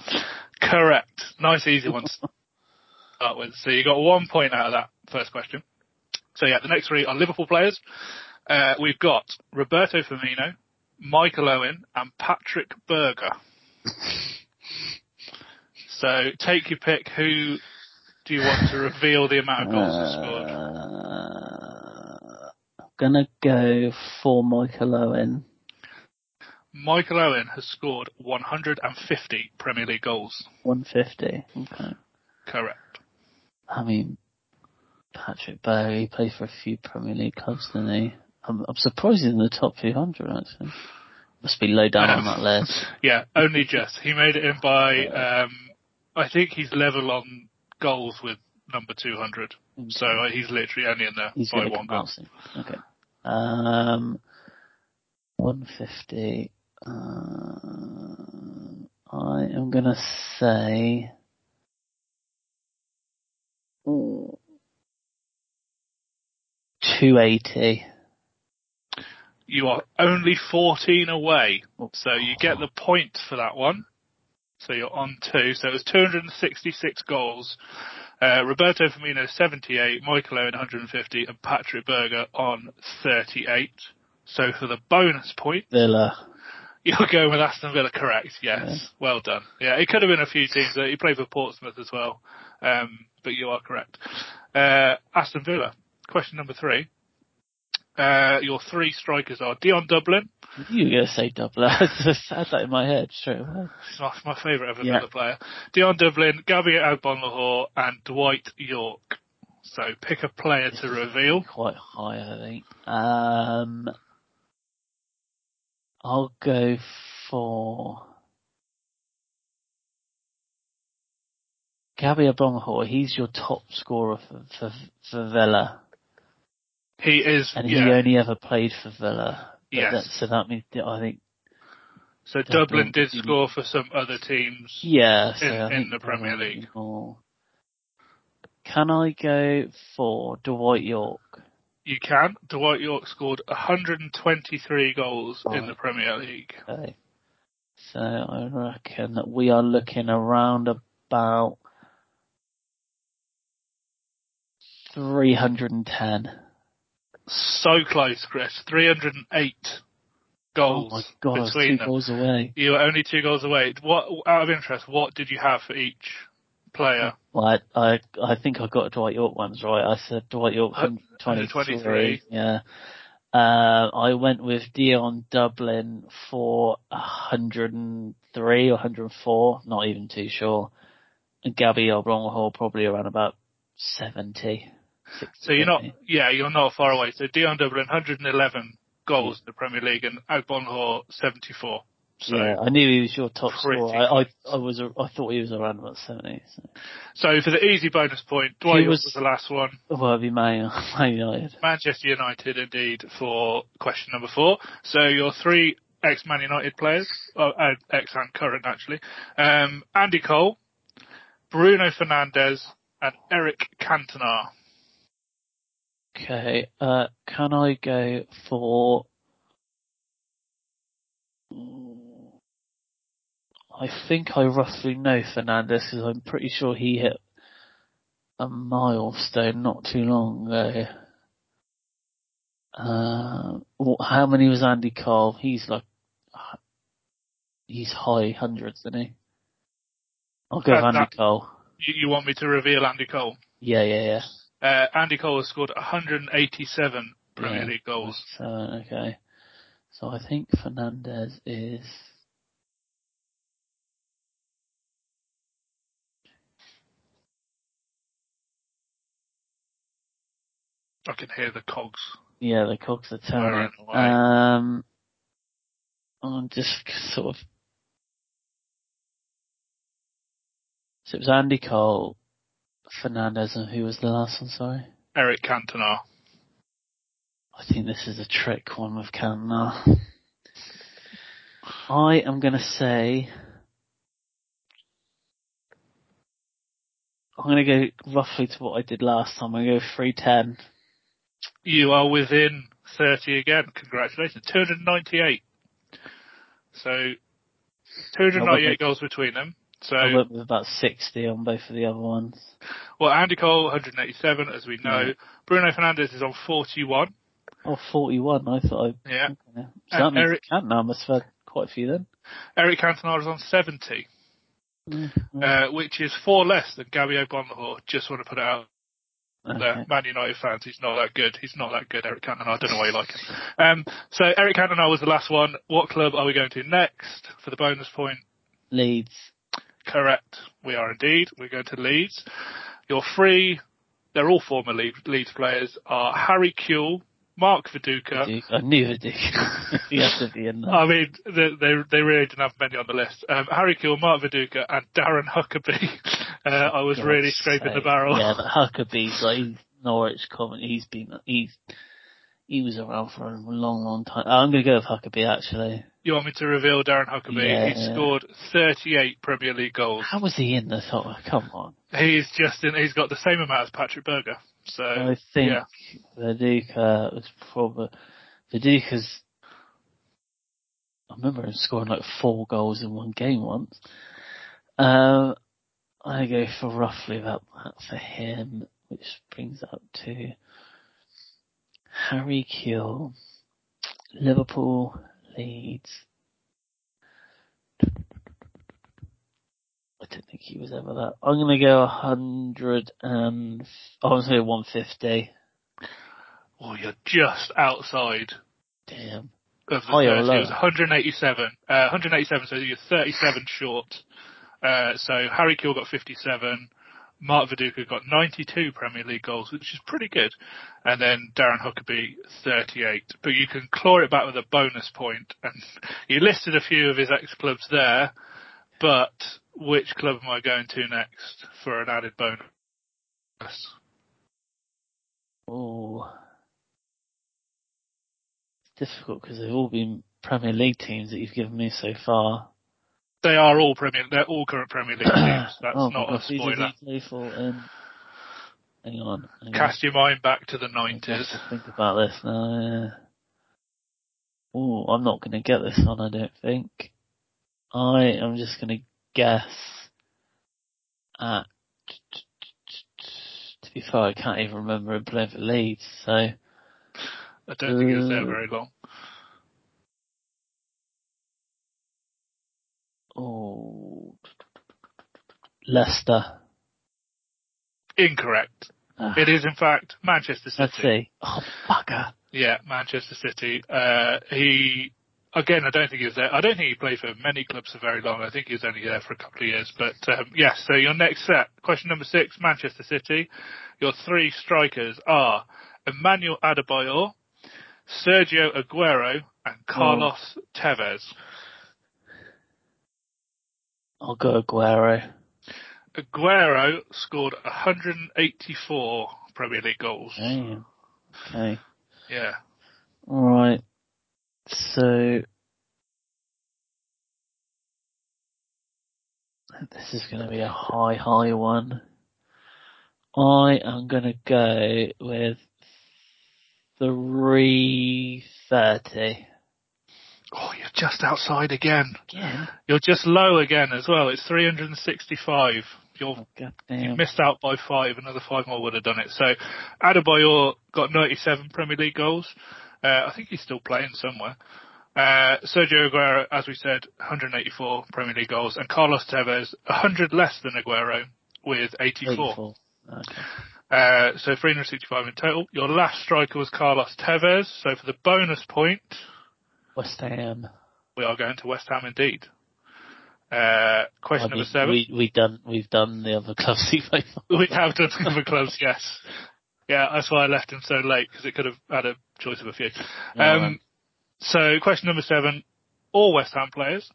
Correct. Nice easy one to start with. So you got one point out of that first question. So yeah, the next three are Liverpool players. Uh, we've got Roberto Firmino, Michael Owen, and Patrick Berger. So take your pick. Who do you want to reveal the amount of goals uh, scored? I'm gonna go for Michael Owen. Michael Owen has scored one hundred fifty Premier League goals. one hundred fifty. Okay. Correct. I mean, Patrick Berger, he played for a few Premier League clubs, didn't he? I'm, I'm surprised he's in the top two hundred actually. Must be low down um, on that list. Yeah, only just. He made it in by, um, I think he's level on goals with number two hundred. Okay. So he's literally only in there he's by one goal. Okay. Um, one hundred fifty. Uh, I am going to say... Ooh, two hundred eighty. You are only fourteen away, so you get the point for that one. So you're on two. So it was two hundred sixty-six goals. Uh, Roberto Firmino, seventy-eight. Michael Owen, one hundred fifty. And Patrick Berger on thirty-eight. So for the bonus point... Villa. You're going with Aston Villa, correct. Yes. Yeah. Well done. Yeah, it could have been a few teams. He played for Portsmouth as well. Um, but you are correct. Uh, Aston Villa, question number three. Uh, your three strikers are Dion Dublin. You were going to say Dublin. I just had that in my head straight away. He's my, my favourite Everton yeah. player. Dion Dublin, Gabby Agbonlahor, and Dwight York. So pick a player this to reveal. Quite high, I think. Um, I'll go for Gabby Agbonlahor. He's your top scorer for, for, for Villa. He is, and he yeah. only ever played for Villa. Yes. That, so that means I think. So Dublin, Dublin did score for some other teams. Yeah, so in, in the Premier League. More. Can I go for Dwight York? You can. Dwight York scored one hundred twenty-three goals right. in the Premier League. Okay. So I reckon that we are looking around about three hundred ten. So close, Chris. three hundred eight goals. Oh my God, I was two them. goals away. You were only two goals away. What, out of interest, what did you have for each player. Well, I, I I think I got Dwight York ones right. I said Dwight York twenty-three. Yeah. Uh, I went with Dion Dublin for one hundred three or one hundred four, not even too sure. And Gabby Agbonlahor probably around about seventy. sixty, so you're not, yeah, you're not far away. So Dion Dublin, one hundred eleven goals in the Premier League, and Agbonlahor, seventy-four. So yeah, I knew he was your top scorer. I, I, I was, I thought he was around about seventy. So, so for the easy bonus point, Dwight was, was the last one. Well, it'd be Man United. Manchester United, indeed, for question number four. So your three ex-Man United players, uh, ex and current actually, um, Andy Cole, Bruno Fernandes, and Eric Cantona. Okay, uh, can I go for? I think I roughly know Fernandes because I'm pretty sure he hit a milestone not too long ago. Uh, well, how many was Andy Cole? He's like, he's high hundreds, isn't he? I'll go with Andy that, Cole. You want me to reveal Andy Cole? Yeah, yeah, yeah. Uh, Andy Cole has scored one hundred eighty-seven Premier yeah, League goals. So, okay. So I think Fernandes is... I can hear the cogs. Yeah, the cogs are turning. Um, I'm just sort of. So it was Andy Cole, Fernandes, and who was the last one? Sorry, Eric Cantona. I think this is a trick one with Cantona. I am going to say. I'm going to go roughly to what I did last time. I'm going to go three ten. You are within thirty again. Congratulations. two hundred ninety-eight. So, two hundred ninety-eight goals with, between them. So I went with about sixty on both of the other ones. Well, Andy Cole, one hundred eighty-seven, as we know. Yeah. Bruno Fernandes is on forty-one. Oh, forty-one. I thought I... Yeah. Okay. So that means Eric Cantona. I must have had quite a few then. Eric Cantona is on seventy. Mm-hmm. Uh, which is four less than Gabby Agbonlahor. Just want to put it out. Okay. Man United fans, he's not that good. He's not that good, Eric Cantona. I don't know why you like him. Um, so Eric Cantona was the last one. What club are we going to next for the bonus point? Leeds. Correct. We are indeed. We're going to Leeds. Your three, they're all former Leeds players, are Harry Kewell, Mark Viduka. Viduka. I knew Viduka. He has to be in there. I mean, they, they they really didn't have many on the list. Um, Harry Kewell, Mark Viduka, and Darren Huckabee. Uh, I was God really scraping sake. The barrel. Yeah, but Huckabee's like Norwich Common. He's been he's he was around for a long, long time. I'm going to go with Huckabee actually. You want me to reveal Darren Huckabee? Yeah. He scored thirty-eight Premier League goals. How was he in the top? Come on. He's just in. He's got the same amount as Patrick Berger. So I think yeah. Viduka was probably Viduka's. I remember him scoring like four goals in one game once. Um, I go for roughly that for him, which brings up to Harry Kewell, Liverpool, Leeds. I didn't think he was ever that. I'm going to go one hundred and... Oh, I'm going to go one hundred fifty. Oh, you're just outside. Damn. Of the oh, yeah, it was one hundred eighty-seven. Uh, one hundred eighty-seven, so you're thirty-seven short. Uh, so Harry Kewell got fifty-seven. Mark Viduka got ninety-two Premier League goals, which is pretty good. And then Darren Huckabee, thirty-eight. But you can claw it back with a bonus point. And you listed a few of his ex-clubs there. But which club am I going to next for an added bonus? Oh, it's difficult because they've all been Premier League teams that you've given me so far. They are all Premier. They're all current Premier League teams. That's oh, not a spoiler. For, um, hang on. Hang Cast on. your mind back to the nineties. Think about this now. Uh, oh, I'm not going to get this one. I don't think. I am just going to guess at, to be fair, I can't even remember him playing for Leeds, so. I don't think he was there very long. Oh. Leicester. Incorrect. Uh, it is, in fact, Manchester City. Let's see. Oh, fucker. Yeah, Manchester City. Uh, he, again, I don't think he was there. I don't think he played for many clubs for very long. I think he was only there for a couple of years. But, um, yes, so your next set. Question number six, Manchester City. Your three strikers are Emmanuel Adebayor, Sergio Aguero, and Carlos oh. Tevez. I'll go Aguero. Aguero scored one hundred eighty-four Premier League goals. Damn. Okay. Yeah. All right. So this is going to be a high, high one. I am going to go with three thirty. Oh, you're just outside again. Again? You're just low again as well. It's three hundred sixty-five. You're, oh, you missed out by five. Another five more would have done it. So Adebayor got ninety-seven Premier League goals. Uh, I think he's still playing somewhere. Uh, Sergio Aguero, as we said, one hundred eighty-four Premier League goals. And Carlos Tevez, one hundred less than Aguero with eighty-four. eighty-four. Okay. Uh, so three hundred sixty-five in total. Your last striker was Carlos Tevez. So for the bonus point... West Ham. We are going to West Ham indeed. Uh, question I mean, number seven. We, we done, we've done the other clubs. We have done the other clubs, yes. Yeah, that's why I left him so late, because it could have had a choice of a few. Yeah, um, so question number seven, all West Ham players.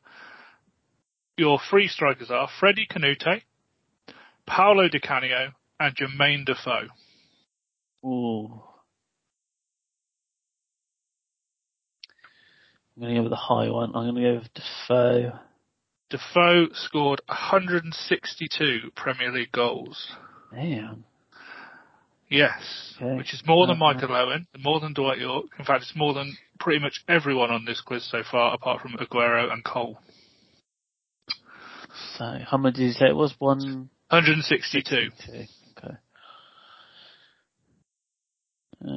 Your three strikers are Freddie Canute, Paolo Di Canio, and Jermaine Defoe. Ooh. I'm going to go with the high one. I'm going to go with Defoe. Defoe scored one hundred sixty-two Premier League goals. Damn. Yes, okay. Which is more than Michael Owen, more than Dwight York. In fact, it's more than pretty much everyone on this quiz so far, apart from Aguero and Cole. So, how much did you say it was? One... one hundred sixty-two. Okay.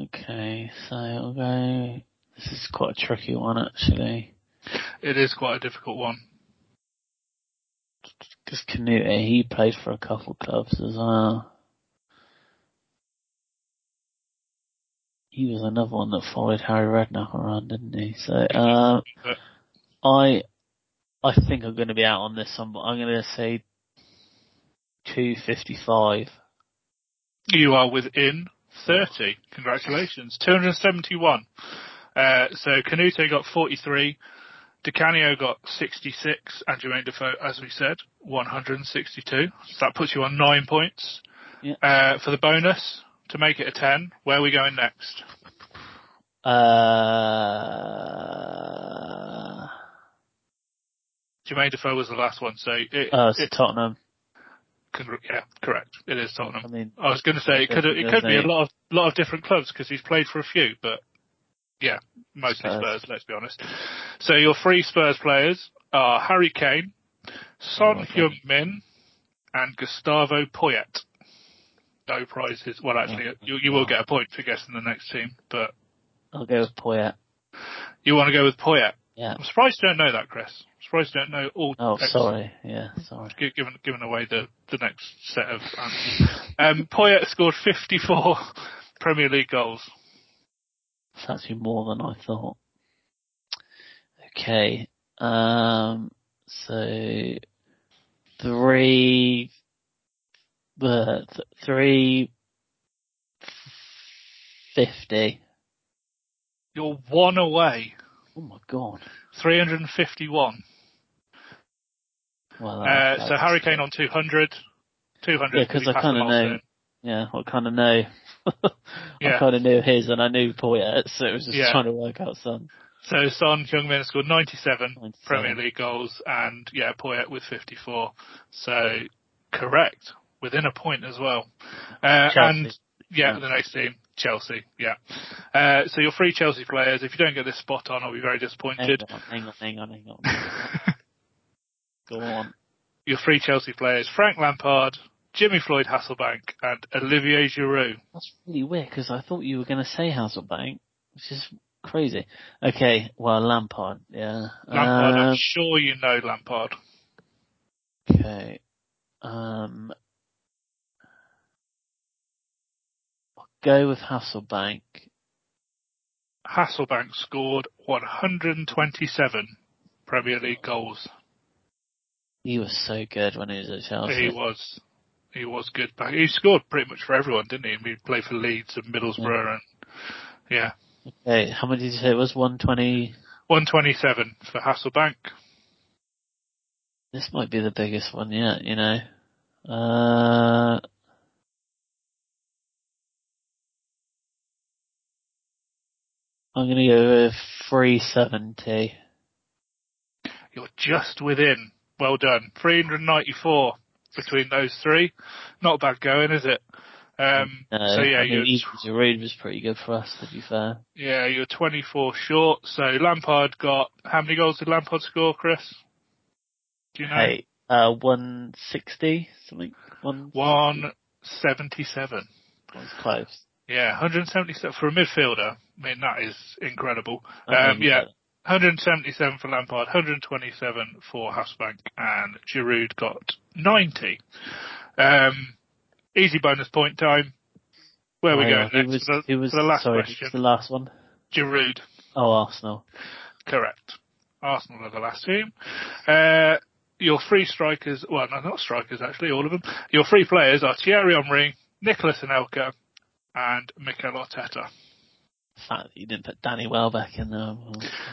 Okay, so I'll go... This is quite a tricky one, actually. It is quite a difficult one. Because Canute, he played for a couple clubs as well. He was another one that followed Harry Redknapp around, didn't he? So, uh, I, I think I'm going to be out on this one, but I'm going to say two fifty-five. You are within thirty. Congratulations. two hundred seventy-one. Uh, so Canute got forty-three, Di Canio got sixty-six, and Jermaine Defoe, as we said, one hundred sixty-two. So that puts you on nine points. Yeah. Uh, for the bonus, to make it a ten, where are we going next? Uh... Jermaine Defoe was the last one, so... It, oh, it's it, Tottenham. Yeah, correct. It is Tottenham. I mean, I was going to say, it could, it could be a lot of, lot of different clubs, because he's played for a few, but... Yeah, mostly Spurs. Spurs, let's be honest. So your three Spurs players are Harry Kane, Son oh, okay. Heung-min, and Gustavo Poyet. No prizes. Well, actually, oh, you, you will get a point for guessing the next team, but... I'll go with Poyet. You want to go with Poyet? Yeah. I'm surprised you don't know that, Chris. I'm surprised you don't know all... Oh, next... sorry. Yeah, sorry. Given, given away the, the next set of answers. um, Poyet scored fifty-four Premier League goals. It's actually more than I thought. Okay, um, so three, uh, th- three fifty. You're one away. Oh my god! Three hundred and fifty-one. Well, that, uh, so Harry Kane on two hundred. Two hundred. Yeah, because I kind of know. Yeah, I kind of know. Yeah. I kind of knew his and I knew Poyet, so it was just yeah. trying to work out Son. So Son Heung-min scored ninety-seven, ninety-seven Premier League goals and, yeah, Poyet with fifty-four. So, correct. Within a point as well. Uh, and, yeah, yeah, the next team, Chelsea, yeah. Uh, so your three Chelsea players, if you don't get this spot on, I'll be very disappointed. Hang on, hang on, hang on. Hang on. Go on. Your three Chelsea players, Frank Lampard, Jimmy Floyd Hasselbank and Olivier Giroud. That's really weird, because I thought you were going to say Hasselbank, which is crazy. Okay, well, Lampard, yeah. Lampard, um, I'm sure you know Lampard. Okay. Um, go with Hasselbank. Hasselbank scored one hundred twenty-seven Premier League goals. He was so good when he was at Chelsea. He was. He was good. Back. He scored pretty much for everyone, didn't he? He played for Leeds and Middlesbrough. Yeah. And yeah. Okay, how many did you say it was? one twenty one twenty-seven for Hasselbank. This might be the biggest one yet, you know. Uh... I'm going to go with three seventy You're just within. Well done. three hundred ninety-four between those three. Not bad going, is it? Um, no, so yeah, I mean, easy to read was pretty good for us, to be fair. Yeah, you're twenty-four short. So Lampard got... How many goals did Lampard score, Chris? Do you know? Hey, uh, one sixty something? one seventy-seven That was close. Yeah, one seventy-seven for a midfielder. I mean, that is incredible. Um, yeah, one seventy-seven for Lampard, one twenty-seven for Hasselbank, and Giroud got ninety Um, easy bonus point time. Where are we oh, going yeah. next? Was, for the, was, for the last sorry, question. The last one. Giroud. Oh, Arsenal. Correct. Arsenal are the last team. Uh, your three strikers, well, no, not strikers actually, all of them. Your three players are Thierry Henry, Nicolas Anelka, and Mikel Arteta. The fact that you didn't put Danny Welbeck in there.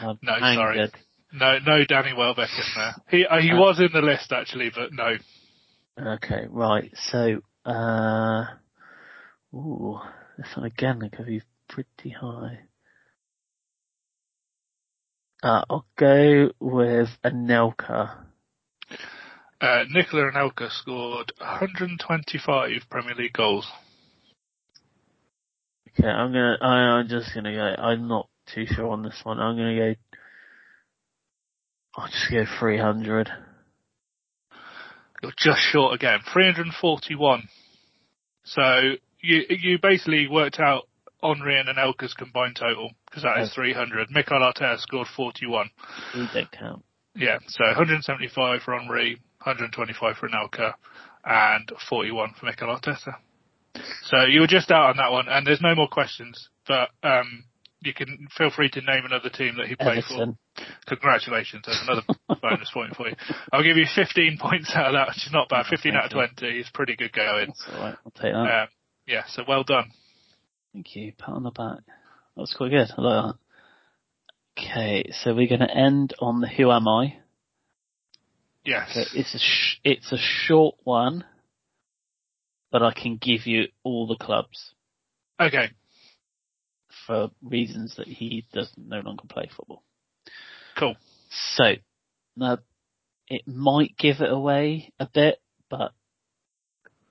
I'm no, angered. sorry. No, no Danny Welbeck in there. He uh, he um, was in the list actually, but no. Okay, right. So, uh, ooh, this one again could be pretty high. Uh, I'll go with Anelka. Uh, Nicola Anelka scored one twenty-five Premier League goals. Okay, I'm gonna. I, I'm just gonna go. I'm not too sure on this one. I'm gonna go. I'll just go three hundred You're just short again. three forty-one So you you basically worked out Henry and Anelka's combined total because that okay. is three hundred Mikel Arteta scored forty-one He didn't count. Yeah, so one seventy-five for Henry, one twenty-five for Anelka, and forty-one for Mikel Arteta. So you were just out on that one, and there's no more questions, but um, you can feel free to name another team that he played Everton. for. Congratulations, there's another bonus point for you. I'll give you fifteen points out of that, which is not bad. fifteen Thank out of twenty you. is pretty good going. That's all right, I'll take that. Um, yeah, so well done. Thank you, pat on the back. That was quite good, I like that. Okay, so we're going to end on the Who Am I? Yes. So it's a sh- it's a short one. But I can give you all the clubs. Okay. For reasons that he doesn't no longer play football. Cool. So, now, it might give it away a bit, but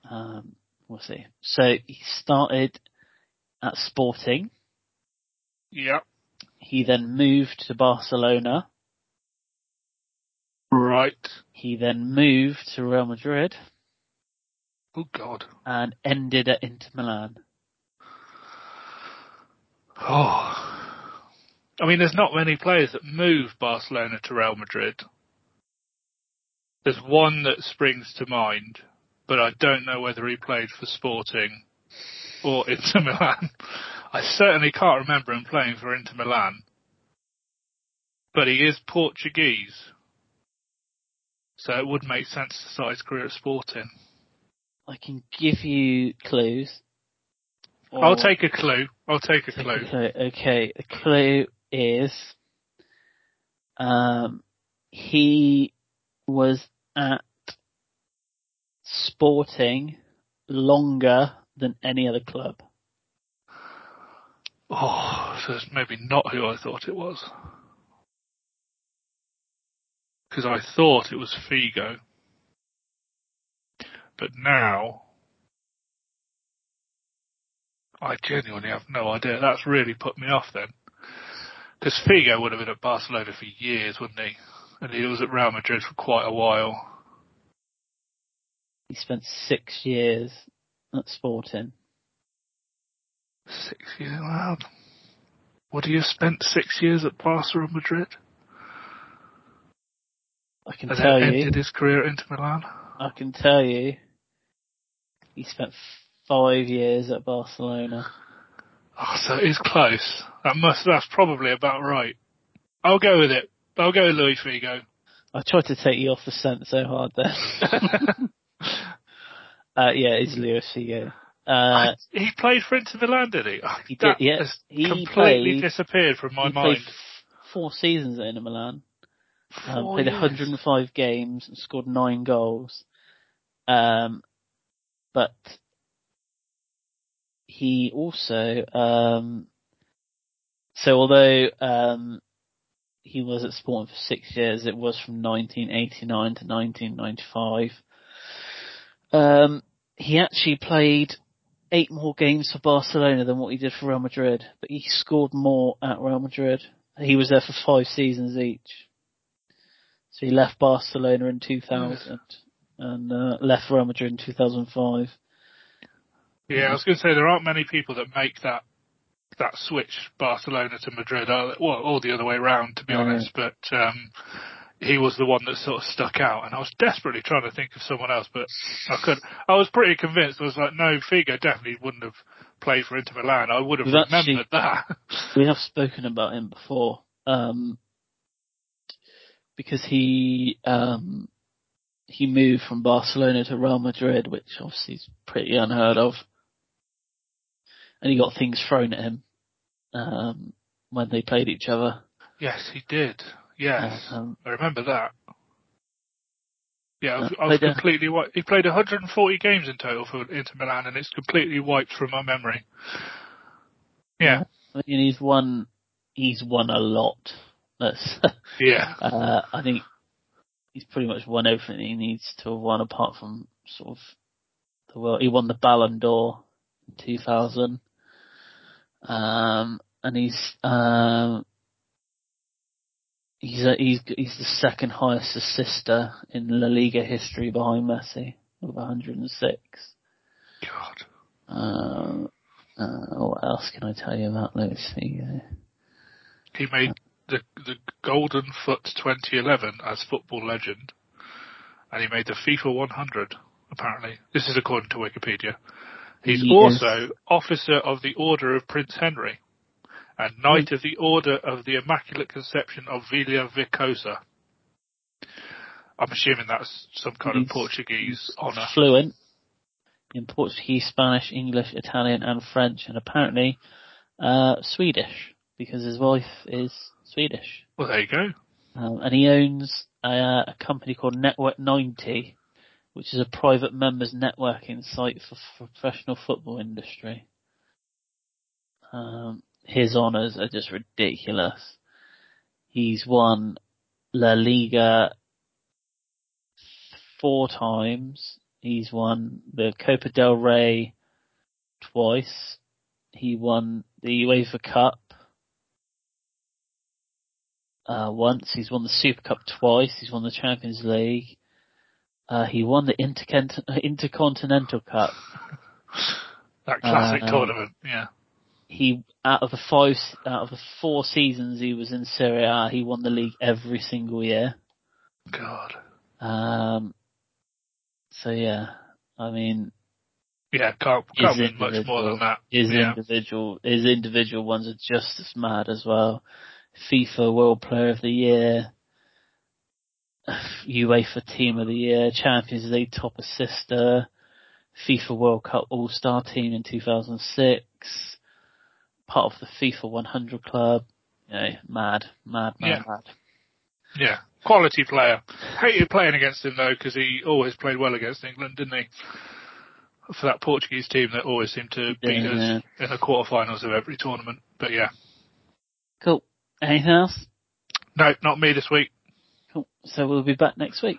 um, we'll see. So, he started at Sporting. Yep. He then moved to Barcelona. Right. He then moved to Real Madrid. Oh, God. And ended at Inter Milan. Oh. I mean, there's not many players that move Barcelona to Real Madrid. There's one that springs to mind, but I don't know whether he played for Sporting or Inter Milan. I certainly can't remember him playing for Inter Milan. But he is Portuguese. So it would make sense to start his career at Sporting. I can give you clues. I'll take a clue. I'll take a take clue. A clue. Okay, the clue is um, he was at Sporting longer than any other club. Oh, so it's maybe not who I thought it was. Because I thought it was Figo. But now, I genuinely have no idea. That's really put me off then. Because Figo would have been at Barcelona for years, wouldn't he? And he was at Real Madrid for quite a while. He spent six years at Sporting. Six years? Wow. Would he have spent six years at Barcelona or Madrid? I can and tell you. And ended his career at Inter Milan? I can tell you. He spent five years at Barcelona. Oh, so it is close. That must, that's probably about right. I'll go with it. I'll go with Luis Figo. I tried to take you off the scent so hard there. uh, yeah, it's Luis Figo. Uh, I, he played for Inter Milan, did he? Oh, he did, yeah. Has he completely played, disappeared from my he mind. Played f- four seasons at Inter Milan. Um, played years. one hundred and five games and scored nine goals. Um, but he also, um, so although um, he was at Sporting for six years, it was from nineteen eighty-nine to nineteen ninety-five. Um, he actually played eight more games for Barcelona than what he did for Real Madrid, but he scored more at Real Madrid. He was there for five seasons each. So he left Barcelona in two thousand and uh, left Real Madrid in two thousand five. Yeah, I was going to say there aren't many people that make that that switch Barcelona to Madrid, or well, all the other way round, to be yeah. honest. But um, he was the one that sort of stuck out, and I was desperately trying to think of someone else, but I couldn't. I was pretty convinced. I was like, no, Figo definitely wouldn't have played for Inter Milan. I would have We've remembered actually, that. We have spoken about him before. Um, Because he um, he moved from Barcelona to Real Madrid, which obviously is pretty unheard of, and he got things thrown at him um, when they played each other. Yes, he did. Yes, uh, um, I remember that. Yeah, I was, I was completely wiped. He played one hundred forty games in total for Inter Milan, and it's completely wiped from my memory. Yeah, I mean, he's won. He's won a lot. That's, yeah. Uh, I think he's pretty much won everything he needs to have won, apart from sort of the world. He won the Ballon d'Or in two thousand, um, and he's um, he's a, he's he's the second highest assister in La Liga history behind Messi with one hundred and six. God. Um, uh, what else can I tell you about Luis Figo? He made. The, the Golden Foot twenty eleven as football legend, and he made the FIFA one hundred, apparently. This is according to Wikipedia. He's he also is. Officer of the Order of Prince Henry and Knight mm. of the Order of the Immaculate Conception of Vila Vicosa. I'm assuming that's some kind he's of Portuguese honour. Fluent in Portuguese, Spanish, English, Italian and French, and apparently uh, Swedish, because his wife is Swedish. Well, there you go. Um, and he owns uh, a company called Network ninety, which is a private members networking site for, for professional football industry. Um, his honours are just ridiculous. He's won La Liga four times. He's won the Copa del Rey twice. He won the UEFA Cup. Uh, once, he's won the Super Cup twice, he's won the Champions League, uh, he won the Intercont- Intercontinental Cup. That classic uh, tournament, yeah. He, out of the five, out of the four seasons he was in Serie A, he won the league every single year. God. Um, so yeah, I mean. Yeah, can't, can't win much more than that. His yeah. individual, his individual ones are just as mad as well. FIFA World Player of the Year, UEFA Team of the Year, Champions League Top Assister, FIFA World Cup All-Star Team in two thousand six, part of the FIFA one hundred Club. You know, mad, mad, mad, yeah. mad. Yeah, quality player. Hated playing against him though, because he always played well against England, didn't he? For that Portuguese team that always seemed to beat yeah, us yeah. in the quarterfinals of every tournament. But yeah. Cool. Anything else? No, not me this week. Cool. So we'll be back next week.